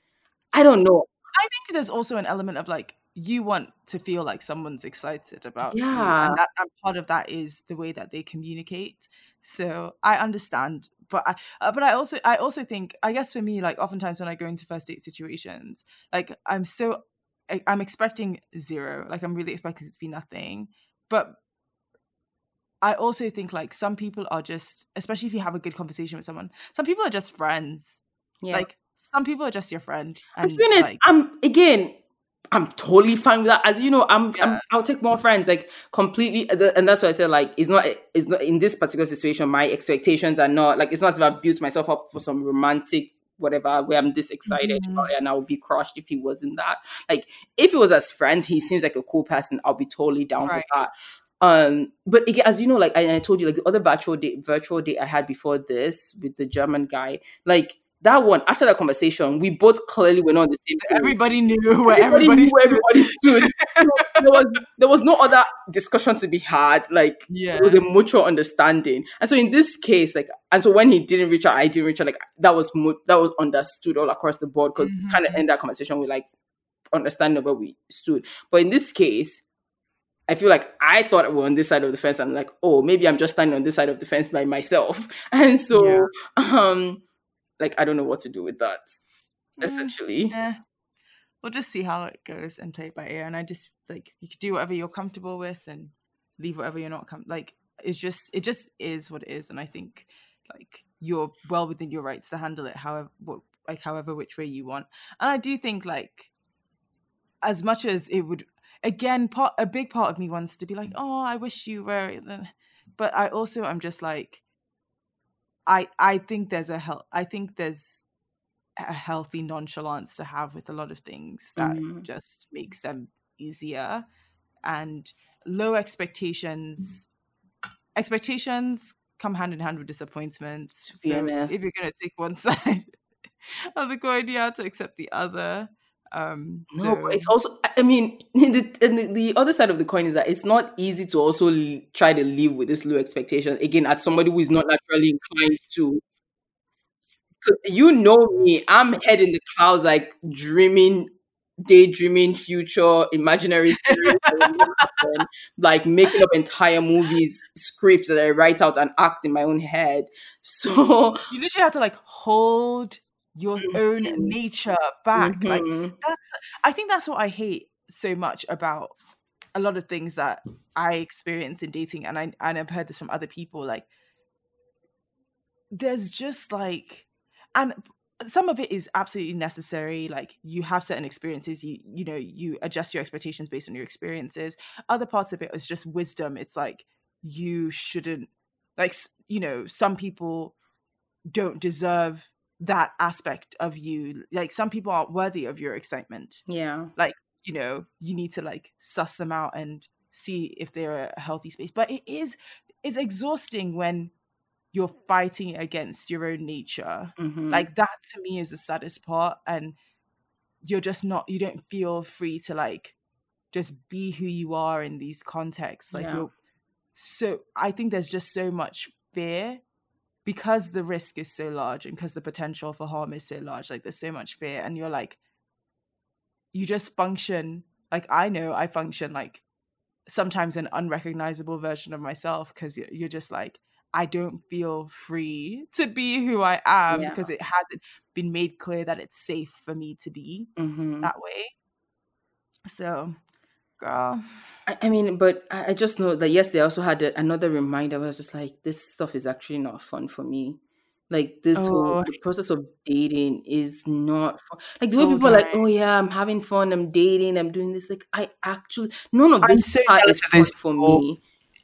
I don't know. I think there's also an element of like, you want to feel like someone's excited about yeah. you, and, that, and part of that is the way that they communicate. So I understand, but I, uh, but I also, I also think, I guess for me, like oftentimes when I go into first date situations, like I'm so, I, I'm expecting zero, like I'm really expecting it to be nothing. But I also think like some people are just, especially if you have a good conversation with someone, some people are just friends. Yeah. Like some people are just your friend. And to be honest, like, I'm again. I'm totally fine with that. As you know, I'm, yeah. I'm I'll take more friends, like completely. And that's why I said, like, it's not, it's not in this particular situation. My expectations are not like, it's not as if I built myself up for some romantic whatever where I'm this excited mm-hmm. about it, and I would be crushed if he wasn't that. Like, if it was as friends, he seems like a cool person. I'll be totally down right. for that. Um, but again, as you know, like I, I told you, like the other virtual date, virtual date I had before this with the German guy, like. That one, after that conversation, we both clearly were not on the same page. Everybody knew where everybody, everybody knew stood. Everybody stood. there was there was no other discussion to be had. Like yeah. It was a mutual understanding. And so in this case, like, and so when he didn't reach out, I didn't reach out. Like that was mo- that was understood all across the board, because mm-hmm. we kind of end that conversation with like understanding where we stood. But in this case, I feel like I thought we were on this side of the fence. I'm like, oh, maybe I'm just standing on this side of the fence by myself. And so, yeah. um. Like, I don't know what to do with that, essentially. Yeah. We'll just see how it goes and play it by ear. And I just, like, you could do whatever you're comfortable with and leave whatever you're not comfortable. Like, it's just, it just is what it is. And I think, like, you're well within your rights to handle it however, what, like, however which way you want. And I do think, like, as much as it would, again, part, a big part of me wants to be like, oh, I wish you were. But I also, I'm just like, I, I think there's a hel- I think there's a healthy nonchalance to have with a lot of things that mm-hmm. just makes them easier, and low expectations. Expectations come hand in hand with disappointments. To be so honest. If you're gonna take one side of the coin, you have to accept the other. Um, so. No, but it's also. I mean, the, the the other side of the coin is that it's not easy to also l- try to live with this low expectation. Again, as somebody who is not naturally inclined to, because you know me, I'm head in the clouds, like dreaming, daydreaming, future, imaginary, like making up entire movies, scripts that I write out and act in my own head. So you literally have to like hold your own nature back. Mm-hmm. Like that's, I think that's what I hate so much about a lot of things that I experienced in dating, and I and I've heard this from other people. Like, there's just like, and some of it is absolutely necessary. Like, you have certain experiences, you you know, you adjust your expectations based on your experiences. Other parts of it is just wisdom. It's like, you shouldn't, like, you know, some people don't deserve that aspect of you. Like, some people aren't worthy of your excitement. Yeah, like, you know, you need to like suss them out and see if they're a healthy space. But it is it's exhausting when you're fighting against your own nature. Mm-hmm. Like, that to me is the saddest part, and you're just not you don't feel free to like just be who you are in these contexts. Like, yeah. you're so I think there's just so much fear, because the risk is so large and because the potential for harm is so large. Like, there's so much fear, and you're like, you just function. Like, I know I function like sometimes an unrecognizable version of myself, because you're just like, I don't feel free to be who I am, yeah. because it hasn't been made clear that it's safe for me to be mm-hmm. that way. So... Girl. I, I mean, but I, I just know that yesterday I also had a, another reminder where I was just like, this stuff is actually not fun for me. Like, this oh. whole the process of dating is not fun. Like, the so way people dry. Are like, oh yeah, I'm having fun, I'm dating, I'm doing this. Like, I actually, none of this so part is fun for oh. me.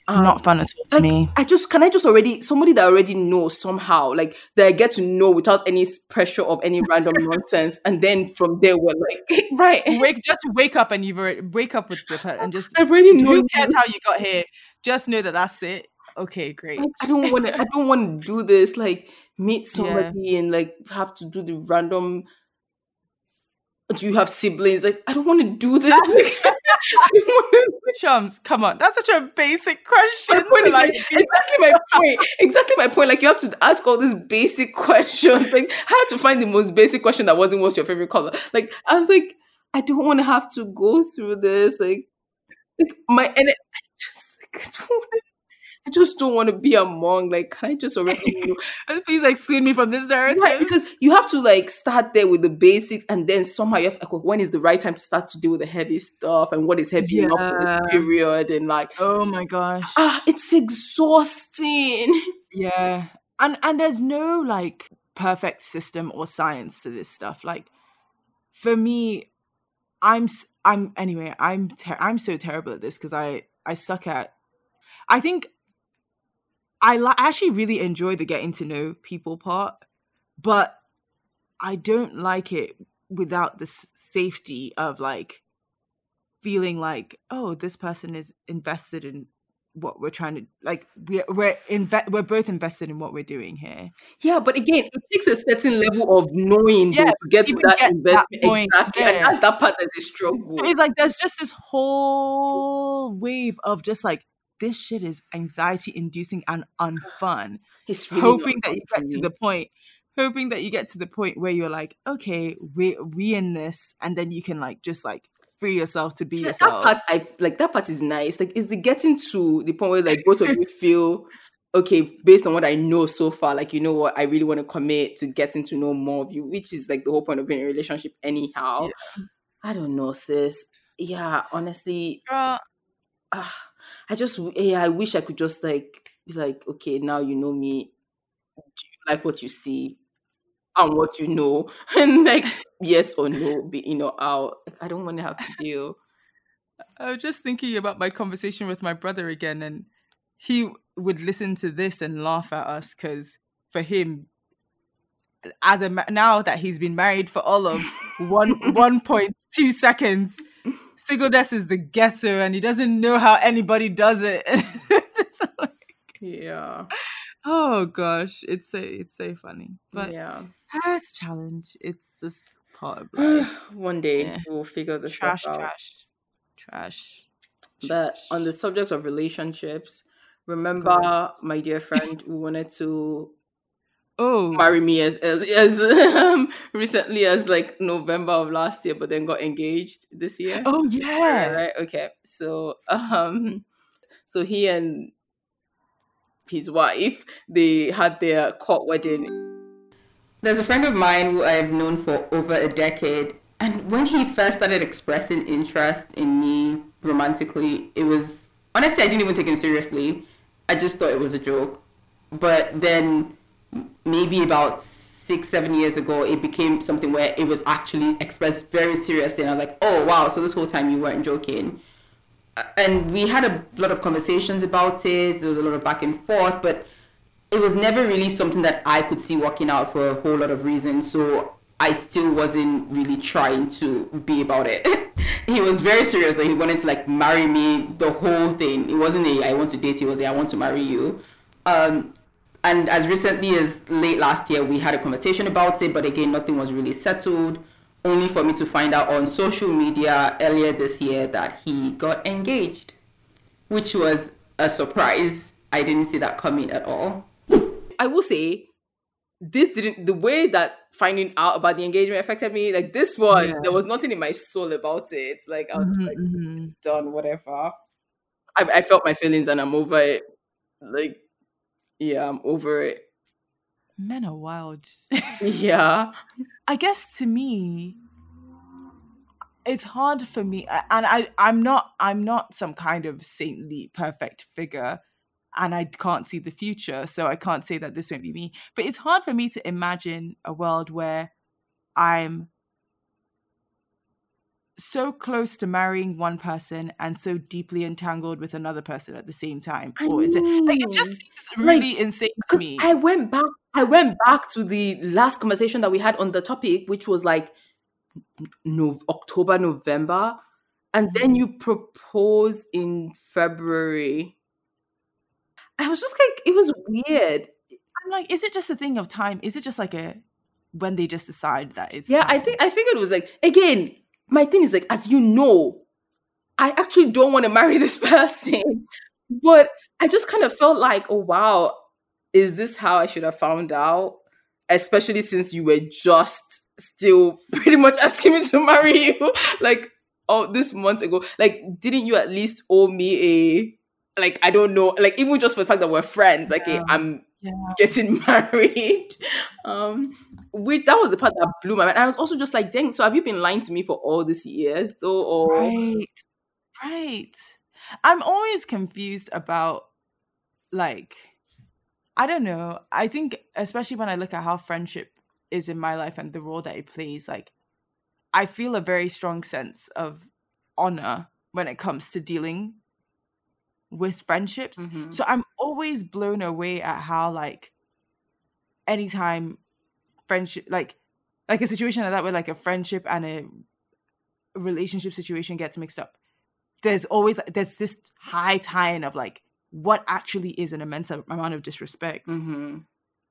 Um, not fun at all to like, me. I just can I just already somebody that I already know somehow, like that I get to know without any pressure of any random nonsense, and then from there we're like, right, wake just wake up and you've already wake up with the person and just I already know. Who cares how you got here? Just know that that's it. Okay, great. Like, I don't want to. I don't want to do this. Like, meet somebody yeah. and like have to do the random. Do you have siblings? Like, I don't want to do this. Chums, come on, that's such a basic question. My like, exactly my point. Exactly my point. Like, you have to ask all these basic questions. Like, I had to find the most basic question that wasn't what's your favorite color. Like, I was like, I don't want to have to go through this. Like, like my, and it, I just, like, I, don't wanna, I just don't want to be a monk. Like, can I just already please exclude me from this narrative? Right, because you have to like start there with the basics, and then somehow you have to, when is the right time to start to deal with the heavy stuff, and what is heavy yeah. enough for this period, and like, oh my gosh, ah, it's exhausting. Yeah, and and there's no like perfect system or science to this stuff. Like, for me, I'm I'm anyway I'm ter- I'm so terrible at this because I I suck at I think I, li- I actually really enjoy the getting to know people part, but I don't like it without the s- safety of like feeling like, oh, this person is invested in what we're trying to like we're we're, inve- we're both invested in what we're doing here. Yeah, but again, it takes a certain level of knowing yeah, to get to that get investment that point, exactly, yeah. and that's that part that's a struggle. So it's like there's just this whole wave of just like this shit is anxiety-inducing and unfun. It's really hoping that you get to the point, hoping that you get to the point where you're like, okay, we we in this, and then you can like just like. Free yourself to be yeah, yourself. That part, I like. That part is nice. Like, is the getting to the point where like both of you feel okay based on what I know so far. Like, you know what, I really want to commit to getting to know more of you, which is like the whole point of being in a relationship, anyhow. Yeah. I don't know, sis. Yeah, honestly, uh, uh, I just yeah, I wish I could just like be like, okay, now you know me. Do you like what you see? And what you know, and like yes or no, be in or out. I don't want to have to deal. I was just thinking about my conversation with my brother again, and he would listen to this and laugh at us because for him, as a ma- now that he's been married for all of one one point two seconds, singleness is the ghetto, and he doesn't know how anybody does it. It's like, yeah. Oh gosh, it's so it's so funny, but yeah, it's a challenge. It's just part of life. One day yeah. we'll figure this trash, stuff out. Trash, trash, trash. But on the subject of relationships, remember, my dear friend who wanted to oh marry me as as um, recently as like November of last year, but then got engaged this year. Oh yeah, right. Okay, so um, so he and his wife, they had their court wedding. There's a friend of mine who I've known for over a decade, and when he first started expressing interest in me romantically, it was honestly, I didn't even take him seriously. I just thought it was a joke. But then maybe about six seven years ago, it became something where it was actually expressed very seriously, and I was like, oh wow, so this whole time you weren't joking. And we had a lot of conversations about it. There was a lot of back and forth, but it was never really something that I could see working out for a whole lot of reasons. So I still wasn't really trying to be about it. He was very serious that he wanted to like marry me, the whole thing. It wasn't a, I want to date you, it was a, I want to marry you. Um, and as recently as late last year, we had a conversation about it, but again, nothing was really settled. Only for me to find out on social media earlier this year that he got engaged, which was a surprise. I didn't see that coming at all. I will say, this didn't, the way that finding out about the engagement affected me, like this one, yeah. there was nothing in my soul about it. Like, I was mm-hmm, like, mm-hmm. done, whatever. I, I felt my feelings and I'm over it. Like, yeah, I'm over it. Men are wild. Yeah. I guess to me, it's hard for me. And I, I'm not I'm not some kind of saintly, perfect figure. And I can't see the future. So I can't say that this won't be me. But it's hard for me to imagine a world where I'm so close to marrying one person and so deeply entangled with another person at the same time. Or is it, like, it just seems really like, insane to me. I went back I went back to the last conversation that we had on the topic, which was like no, October, November, and then you propose in February. I was just like, it was weird. I'm like, is it just a thing of time? Is it just like a, when they just decide that it's Yeah, time? I think I figured it was like, again, my thing is like, as you know, I actually don't want to marry this person, but I just kind of felt like, oh wow, is this how I should have found out? especially since you were just still pretty much asking me to marry you, like, oh, this month ago. Like, didn't you at least owe me a, like, I don't know, like, even just for the fact that we're friends, like, yeah. a, I'm yeah. getting married. Um, we, that was the part that blew my mind. I was also just like, dang, so have you been lying to me for all these years, though? Or... Right, right. I'm always confused about, like, I don't know. I think, especially when I look at how friendship is in my life and the role that it plays, like, I feel a very strong sense of honor when it comes to dealing with friendships. Mm-hmm. So I'm always blown away at how, like, anytime friendship, like, like a situation like that where, like, a friendship and a relationship situation gets mixed up, there's always, there's this high tie-in of, like, what actually is an immense amount of disrespect. Mm-hmm.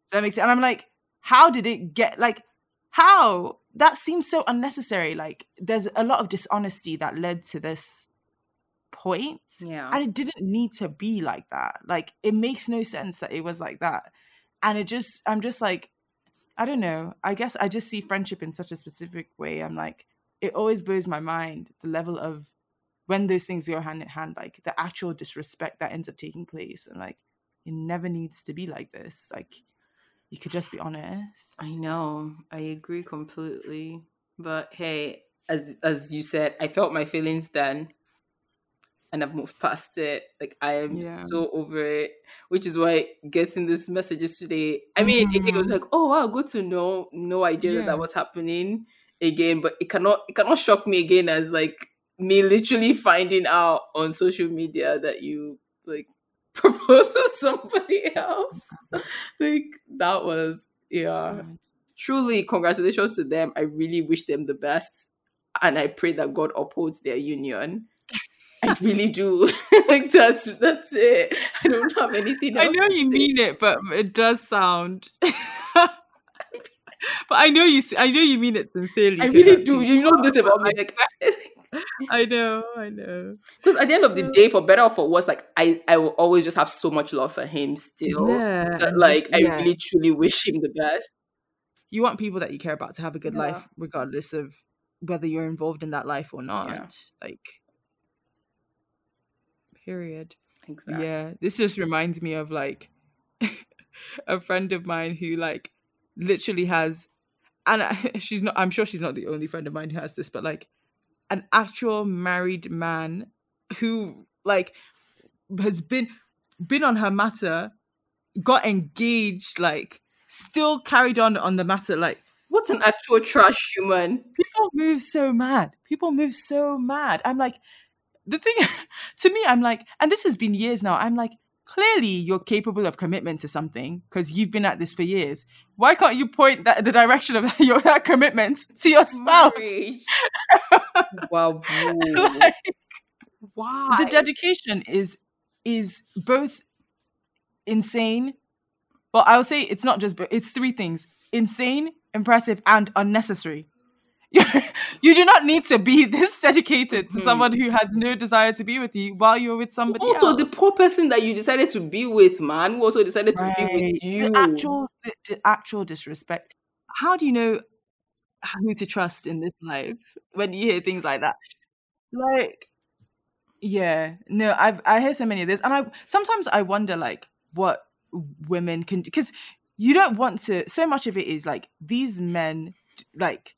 So that makes sense. And I'm like, how did it get, like, how? That seems so unnecessary. Like, there's a lot of dishonesty that led to this point. Yeah. And it didn't need to be like that. Like, it makes no sense that it was like that. And it just, I'm just like, I don't know. I guess I just see friendship in such a specific way. I'm like, it always blows my mind the level of, when those things go hand in hand, like the actual disrespect that ends up taking place. And like, it never needs to be like this. Like, you could just be honest. I know. I agree completely. But hey, as as you said, I felt my feelings then and I've moved past it. Like, I am yeah. so over it, which is why getting these messages today, I mean, mm-hmm. it, it was like, oh wow, good to know. No idea yeah. that, that was happening again, but it cannot, it cannot shock me again as like, me literally finding out on social media that you like proposed to somebody else. Like, that was yeah right. Truly congratulations to them. I really wish them the best and I pray that God upholds their union. I really do. Like, that's that's it. I don't have anything else. I know you mean it, but it does sound but I know you I know you mean it sincerely. I really do. You know this about me. Like, I know, I know. Because at the end of the day, for better or for worse, like I, I will always just have so much love for him still. Yeah, that, like yeah. I really truly wish him the best. You want people that you care about to have a good yeah. life, regardless of whether you're involved in that life or not. Yeah. Like, period. Exactly. Yeah. This just reminds me of like a friend of mine who like literally has, and I, she's not. I'm sure she's not the only friend of mine who has this, but like. An actual married man who like has been been on her matter, got engaged, like still carried on on the matter. Like, what an actual trash human. People move so mad. People move so mad. I'm like, the thing to me, I'm like, and this has been years now. I'm like, clearly you're capable of commitment to something because you've been at this for years. Why can't you point that the direction of your that commitment to your spouse? Wow. Like, why? The dedication is is both insane. Well, I will say it's not just, but it's three things: insane, impressive, and unnecessary. You do not need to be this dedicated to mm-hmm. someone who has no desire to be with you while you're with somebody also, else. Also, the poor person that you decided to be with, man, who also decided right. to be with you. The actual, the, the actual disrespect. How do you know who to trust in this life when you hear things like that? Like, yeah, no, I've I hear so many of this, and I sometimes I wonder like what women can do, because you don't want to. So much of it is like these men, like.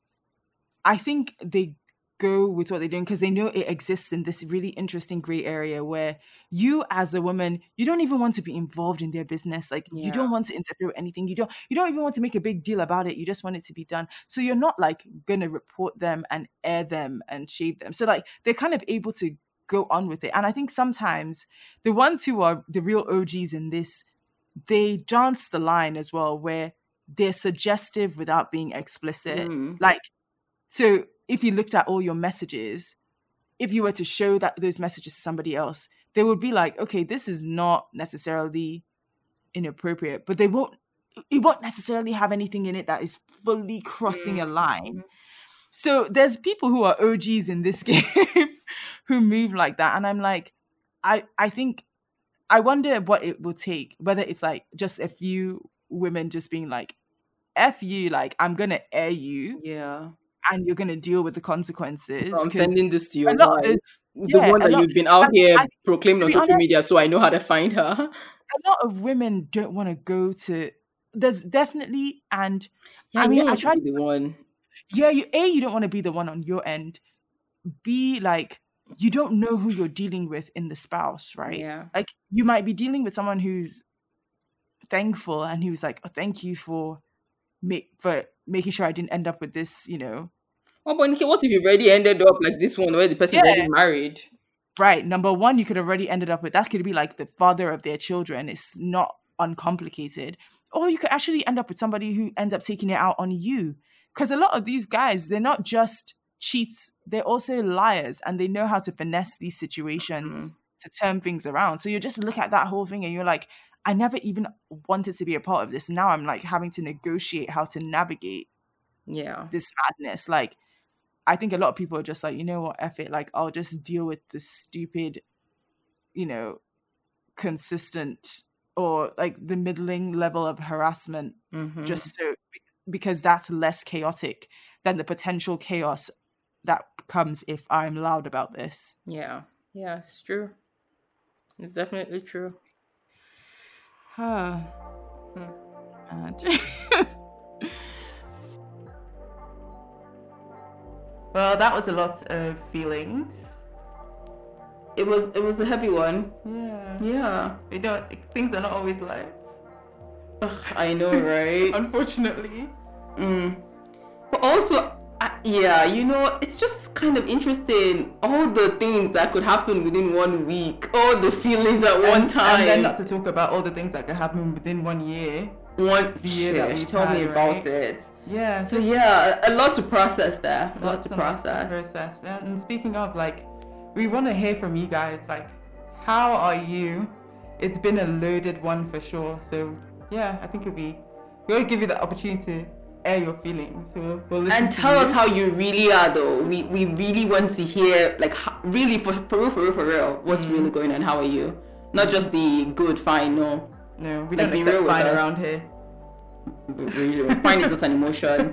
I think they go with what they're doing because they know it exists in this really interesting gray area where you as a woman, you don't even want to be involved in their business. Like yeah. you don't want to interfere with anything. You don't, you don't even want to make a big deal about it. You just want it to be done. So you're not like going to report them and air them and shade them. So like they're kind of able to go on with it. And I think sometimes the ones who are the real O Gs in this, they dance the line as well where they're suggestive without being explicit. Mm. Like, so if you looked at all your messages, if you were to show that those messages to somebody else, they would be like, okay, this is not necessarily inappropriate, but they won't, it won't necessarily have anything in it that is fully crossing a line. So there's people who are O Gs in this game who move like that. And I'm like, I, I think, I wonder what it will take, whether it's like just a few women just being like, F you, like, I'm going to air you. Yeah. And you're going to deal with the consequences. I'm sending this to your wife. Is, yeah, the one that lot, you've been out I, here I, proclaimed on social honest, media, so I know how to find her. A lot of women don't want to go to... There's definitely... And yeah, I mean, I tried to be the one. Yeah, you, A, you don't want to be the one on your end. B, like, you don't know who you're dealing with in the spouse, right? Yeah. Like, you might be dealing with someone who's thankful and who's like, oh, thank you for... Make, for making sure I didn't end up with this, you know. Well, but what if you've already ended up like this one where the person yeah. already married? Right. Number one, you could have already ended up with that could be like the father of their children. It's not uncomplicated. Or you could actually end up with somebody who ends up taking it out on you. Because a lot of these guys, they're not just cheats, they're also liars, and they know how to finesse these situations mm-hmm. to turn things around. So you just look at that whole thing and you're like, I never even wanted to be a part of this. Now I'm like having to negotiate how to navigate yeah. this madness. Like, I think a lot of people are just like, you know what, F it. Like, I'll just deal with the stupid, you know, consistent or like the middling level of harassment mm-hmm. just so because that's less chaotic than the potential chaos that comes if I'm loud about this. Yeah. Yeah, it's true. It's definitely true. Huh. Well, that was a lot of feelings. It was it was a heavy one. Yeah. Yeah. We don't things are not always light. Ugh, I know, right? Unfortunately. Mm. But also, I, yeah, you know, it's just kind of interesting all the things that could happen within one week, all the feelings at and, one time, and then not to talk about all the things that could happen within one year. One year that we told me about right? it. Yeah. So yeah, a lot to process there. A lot to process. To process. And speaking of, like, we want to hear from you guys. Like, how are you? It's been a loaded one for sure. So yeah, I think it'll be. We'll give you the opportunity. Air your feelings, so we'll and tell us how you really are. Though we we really want to hear, like, how, really for for real, for real, for real, what's mm. really going on? How are you? Not just the good, fine, no, no, we like, don't accept fine around here. Fine is not an emotion.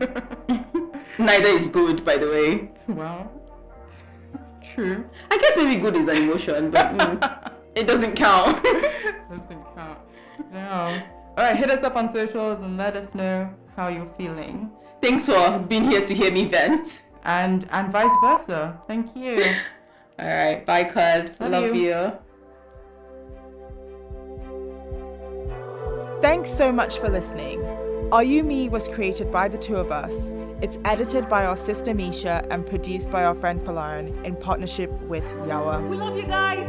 Neither is good, by the way. Wow, true. I guess maybe good is an emotion, but mm, it doesn't count. Doesn't count. No. All right, hit us up on socials and let us know how you're feeling. Thanks for being here to hear me vent. And and vice versa. Thank you. All right. Bye, cuz. Love you. you. Thanks so much for listening. Are You Me was created by the two of us. It's edited by our sister Misha and produced by our friend Polarn in partnership with Yawa. We love you guys.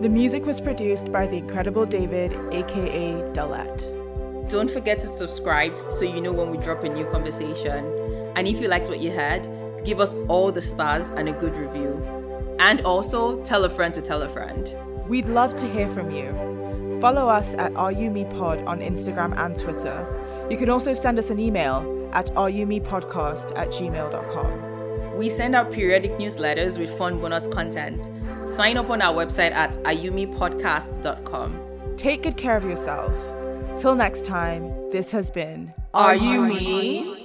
The music was produced by the incredible David, aka Dalat. Don't forget to subscribe so you know when we drop a new conversation. And if you liked what you heard, give us all the stars and a good review. And also, tell a friend to tell a friend. We'd love to hear from you. Follow us at R U M E Pod on Instagram and Twitter. You can also send us an email at rumepodcast at gmail dot com. We send out periodic newsletters with fun bonus content. Sign up on our website at rumepodcast dot com. Take good care of yourself. Till next time, this has been Are You Me?